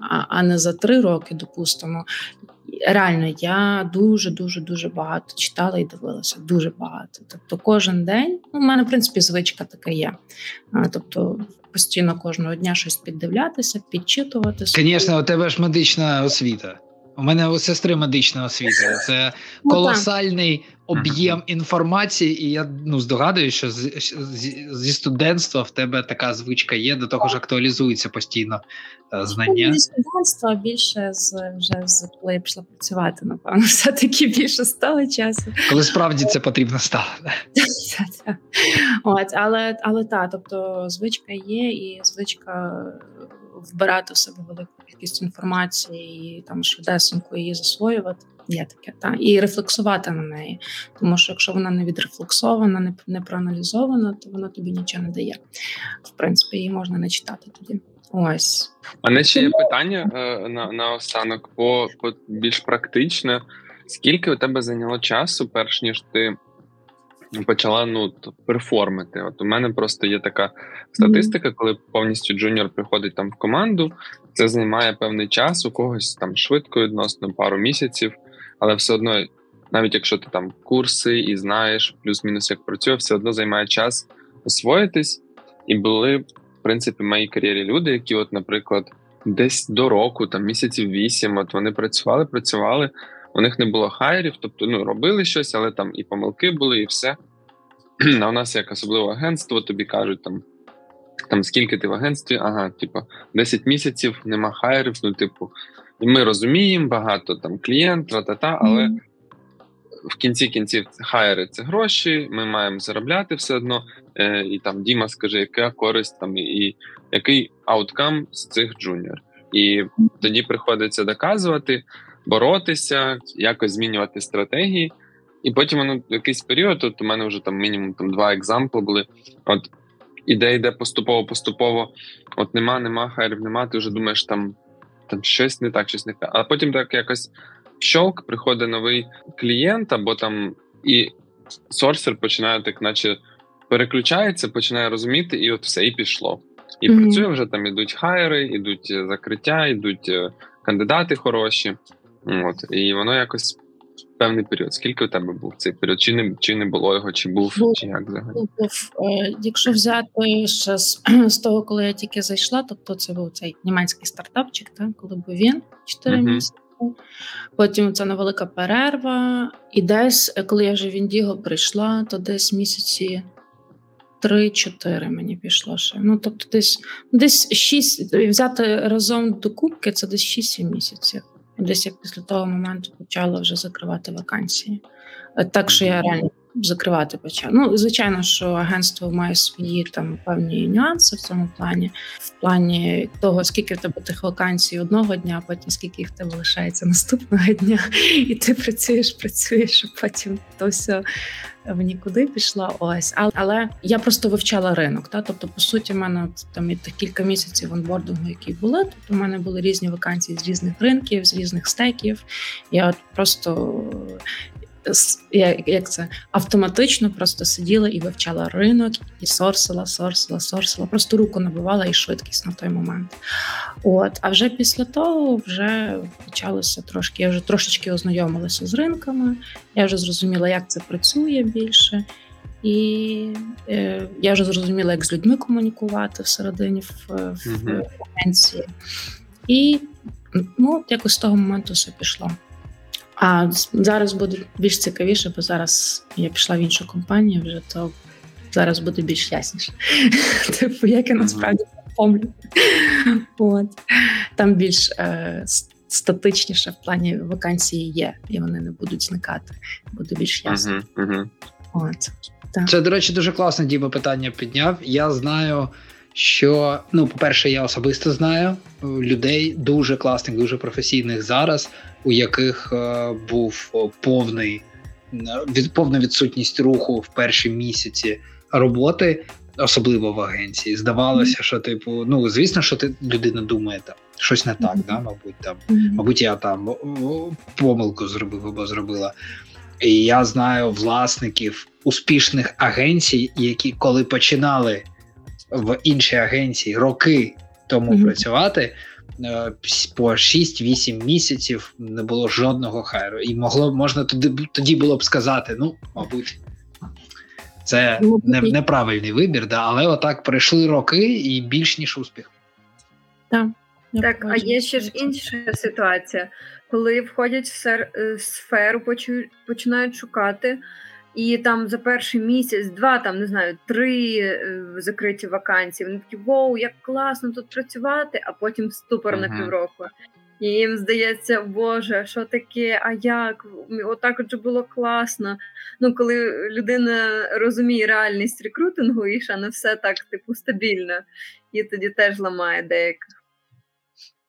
а, а не за три роки, допустимо. Реально, я дуже-дуже-дуже багато читала і дивилася, дуже багато. Тобто кожен день, ну, в мене, в принципі, звичка така є. Тобто постійно кожного дня щось піддивлятися, підчитувати. Звісно, у тебе ж медична освіта. У мене у сестри медична освіта. Це колосальний об'єм інформації, і я, ну, здогадуюсь, що з, з, зі студентства в тебе така звичка є, до того ж актуалізується постійно знання. Зі студентства більше з, вже з, коли я пішла працювати, напевно, все-таки більше стало часу. Коли справді це потрібно стало. От, але, але так, тобто звичка є, і звичка вбирати в себе велику кількість інформації і там швидесенько її засвоювати. Є таке, та. І рефлексувати на неї. Тому що якщо вона не відрефлексована, не, не проаналізована, то вона тобі нічого не дає. В принципі, її можна не читати тоді. Ось. У мене ще є питання е, на, на останок, по, по більш практичне. Скільки у тебе зайняло часу, перш ніж ти почала, ну, перформити? От у мене просто є така статистика, коли повністю джуніор приходить там в команду, це займає певний час, у когось там швидко відносно пару місяців, але все одно, навіть якщо ти там курси і знаєш плюс-мінус як працює, все одно займає час освоїтись. І були, в принципі, в моїй кар'єрі люди, які от, наприклад, десь до року, там місяців вісім, от вони працювали, працювали, у них не було хайрів, тобто, ну, робили щось, але там і помилки були, і все. А у нас як особливе агентство, тобі кажуть, там, там скільки ти в агентстві, ага, типу, десять місяців, нема хайрів, ну, типу, і ми розуміємо, багато там клієнт, тра-та-та, але mm. в кінці кінців хайри – це гроші, ми маємо заробляти все одно, е, і там Діма скаже, яка користь, там, і, і який ауткам з цих джуніор. І тоді приходиться доказувати, боротися, якось змінювати стратегії. І потім воно якийсь період, от у мене вже там мінімум там, два екзампли були, от іде-йде поступово-поступово, от нема-нема, хайрів нема, ти вже думаєш, там, там щось не так, щось не так. А потім так якось щолк, приходить новий клієнт, або там і сорсер починає так наче переключається, починає розуміти, і от все, і пішло. І mm-hmm. працює вже, там ідуть хайри, ідуть закриття, ідуть кандидати хороші. От, і воно якось певний період. Скільки у тебе був цей період? Чи не, чи не було його, чи був, був чи як взагалі? Був. Якщо взяти ще з, з того, коли я тільки зайшла, тобто це був цей німецький стартапчик, так, коли був він чотири uh-huh. місяці, року. Потім це невелика перерва. І десь, коли я вже в Indigo прийшла, то десь місяці три-чотири мені пішло ще. Ну, тобто десь, десь шість, взяти разом до кубки, це десь шість-сім місяців. Десь я після того моменту почала вже закривати вакансії. Так, що я реально закривати почала. Ну, звичайно, що агентство має свої там певні нюанси в цьому плані. В плані того, скільки в тебе тих вакансій одного дня, а потім скільки їх в тебе лишається наступного дня. І ти працюєш, працюєш, а потім то все в нікуди пішла. Ось. Але, але я просто вивчала ринок. Та? Тобто, по суті, в мене там і тих кілька місяців онбордингу, які були. Тобто, в мене були різні вакансії з різних ринків, з різних стеків. Я от просто... Я, як це, автоматично просто сиділа і вивчала ринок, і сорсила, сорсила, сорсила. Просто руку набивала і швидкість на той момент. От. А вже після того вже почалося трошки, я вже трошечки ознайомилася з ринками, я вже зрозуміла, як це працює більше. І е, я вже зрозуміла, як з людьми комунікувати всередині в, в агенції. І ну, якось з того моменту все пішло. А зараз буде більш цікавіше, бо зараз я пішла в іншу компанію вже, то зараз буде більш ясніше. Типу, як я насправді помню. От. Там більш е- статичніше в плані вакансії є, і вони не будуть зникати. Буде більш ясно. От. Так. Це, до речі, дуже класне, Діма, питання підняв. Я знаю... Що, ну, по-перше, я особисто знаю людей дуже класних, дуже професійних зараз, у яких е, був повний, від, повна відсутність руху в перші місяці роботи, особливо в агенції. Здавалося, mm-hmm. що, типу, ну, звісно, що ти, людина думає, там, щось не так, mm-hmm. да, мабуть, там, mm-hmm. мабуть, я там помилку зробив або зробила. І я знаю власників успішних агенцій, які, коли починали в іншій агенції роки тому mm-hmm. працювати, по шість-вісім місяців не було жодного хайру. І могло, можна тоді, тоді було б сказати, ну, мабуть, це не, неправильний вибір, да, але отак пройшли роки і більш ніж успіх. Так, так, а є ще ж інша ситуація. Коли входять в сферу, починають шукати, і там за перший місяць, два, там, не знаю, три закриті вакансії. Вони такі, вау, як класно тут працювати, а потім ступор uh-huh. на півроку. І їм здається, боже, що таке, а як, отак от же було класно. Ну, коли людина розуміє реальність рекрутингу, і ще не все так, типу, стабільно. І тоді теж ламає деяких.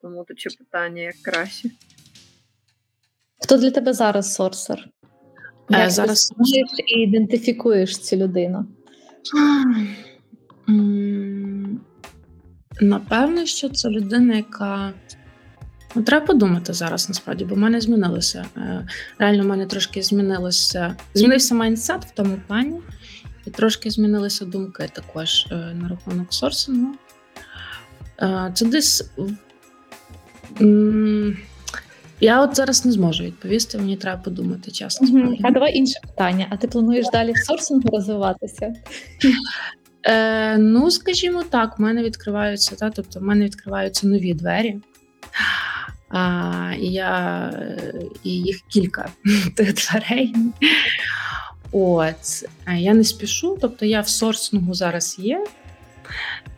Тому тут ще питання, як краще. Хто для тебе зараз сорсер? Як зараз ти знаєш і ідентифікуєш цю людину? Напевно, що це людина, яка... Ну, треба подумати зараз, насправді, бо в мене змінилося. Реально, в мене трошки змінилося... Змінився майндсет в тому плані, і трошки змінилися думки також на рахунок сорсингу. Це десь... Я от зараз не зможу відповісти, мені треба подумати, чесно. Mm-hmm. А давай інше питання. А ти плануєш далі в сорсингу розвиватися? Е, ну, скажімо так, в мене відкриваються, та, тобто в мене відкриваються нові двері. А, і, я, і їх кілька тих дверей. От. Я не спішу, тобто я в сорсингу зараз є.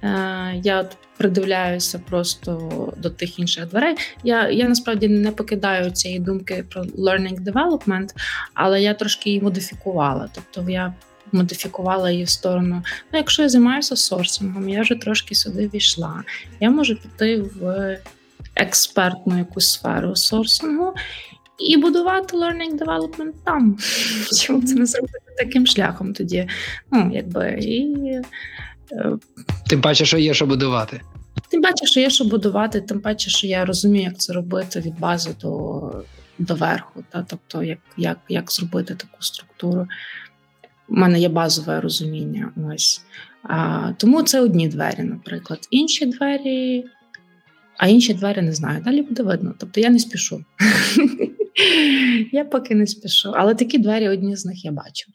Е, я придивляюся просто до тих інших дверей. Я, я насправді не покидаю цієї думки про learning development, але я трошки її модифікувала. Тобто я модифікувала її в сторону, ну, якщо я займаюся сорсингом, я вже трошки сюди війшла. Я можу піти в експертну якусь сферу сорсингу і будувати learning development там. Чому це не зробити таким шляхом тоді? Ну, якби, і... Тим паче, що є, що будувати. Тим паче, що є, що будувати, тим паче, що я розумію, як це робити від бази до, до верху. Та? Тобто, як, як, як зробити таку структуру. У мене є базове розуміння. Ось. А, тому це одні двері, наприклад. Інші двері, а інші двері не знаю. Далі буде видно. Тобто, я не спішу. Я поки не спішу. Але такі двері, одні з них я бачу.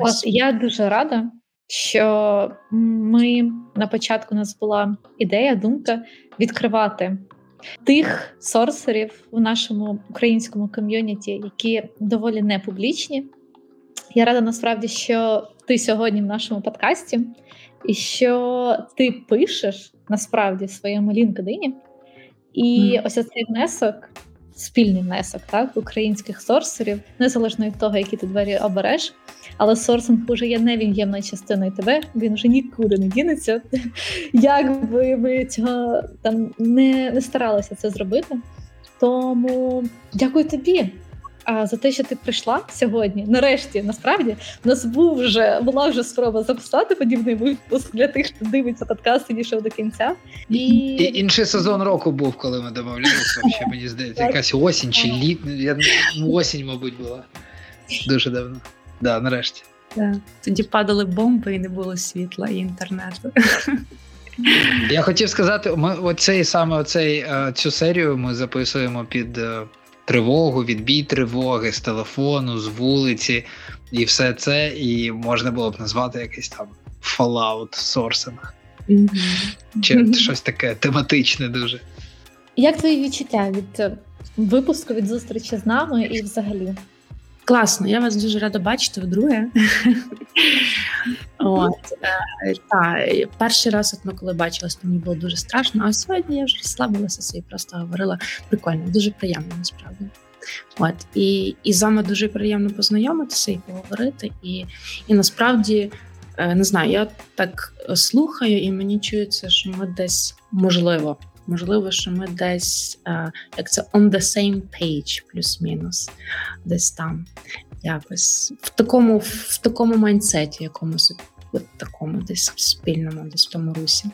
От, я дуже рада, що ми на початку у нас була ідея, думка відкривати тих сорсерів в нашому українському ком'юніті, які доволі не публічні. Я рада насправді, що ти сьогодні в нашому подкасті і що ти пишеш насправді в своєму LinkedIn. І ось цей внесок, спільний внесок, так, українських сорсерів, незалежно від того, які ти двері обереш, але сорсинг вже є невід'ємною частиною тебе, він вже нікуди не дінеться, як би ми цього там не, не старалися це зробити. Тому дякую тобі за те, що ти прийшла сьогодні. Нарешті, насправді, в нас був вже, була вже спроба записати подібний випуск для тих, хто дивиться подкаст і дійшов до кінця. І... І, інший сезон року був, коли ми домовлялися, ще мені здається, якась осінь чи літ, я, осінь, мабуть, була дуже давно. Да, нарешті. Да. Тоді падали бомби і не було світла і інтернету. Я хотів сказати, ми оцей, саме оцей, цю серію ми записуємо під тривогу, відбій тривоги з телефону, з вулиці і все це, і можна було б назвати якийсь там fallout сорсинг. Mm-hmm. Чи щось таке тематичне дуже. Як твої відчуття від випуску, від зустрічі з нами і взагалі? Класно, я вас дуже рада бачити вдруге. Перший раз, коли бачилась, мені було дуже страшно, а сьогодні я вже розслабилася і просто говорила. Прикольно, дуже приємно насправді. І з вами дуже приємно познайомитися і поговорити. І насправді, не знаю, я так слухаю і мені чується, що ми десь можливо. Можливо, що ми десь, як це, on the same page, плюс-мінус, десь там, якось, в такому, в такому майндсеті, якомусь, в такому десь спільному, десь в тому русі.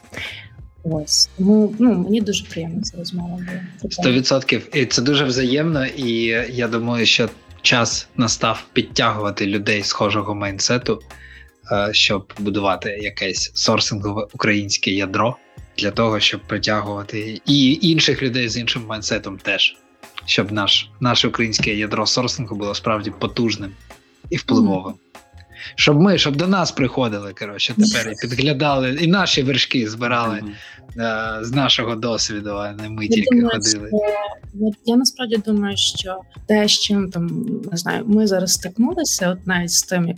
Ось. Тому, ну, мені дуже приємно ця розмова була. сто відсотків. І це дуже взаємно, і я думаю, що час настав підтягувати людей схожого майндсету, щоб будувати якесь сорсингове українське ядро. Для того, щоб притягувати і інших людей з іншим майндсетом теж. Щоб наш, наше українське ядро сорсингу було справді потужним і впливовим. Mm-hmm. Щоб ми, щоб до нас приходили, коротше, тепер і підглядали, і наші вершки збирали mm-hmm. е- з нашого досвіду, а не ми я тільки думаю, ходили. Що, я, я насправді думаю, що те, з чим там, не знаю, ми зараз стикнулися, от навіть з тим, як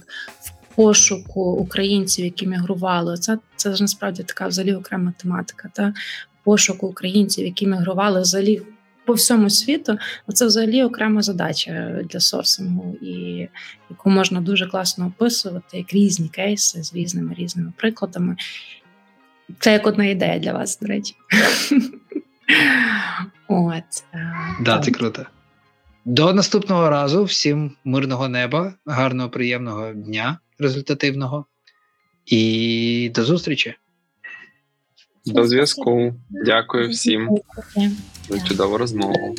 пошуку українців, які мігрували. Це, це ж насправді така взагалі окрема тематика. Та? Пошуку українців, які мігрували взагалі по всьому світу. Це взагалі окрема задача для сорсингу, і яку можна дуже класно описувати, як різні кейси з різними-різними прикладами. Це як одна ідея для вас, до речі. От. Да, це круто. До наступного разу всім мирного неба, гарного, приємного дня результативного і до зустрічі. До зв'язку. Дякую всім за чудову розмову.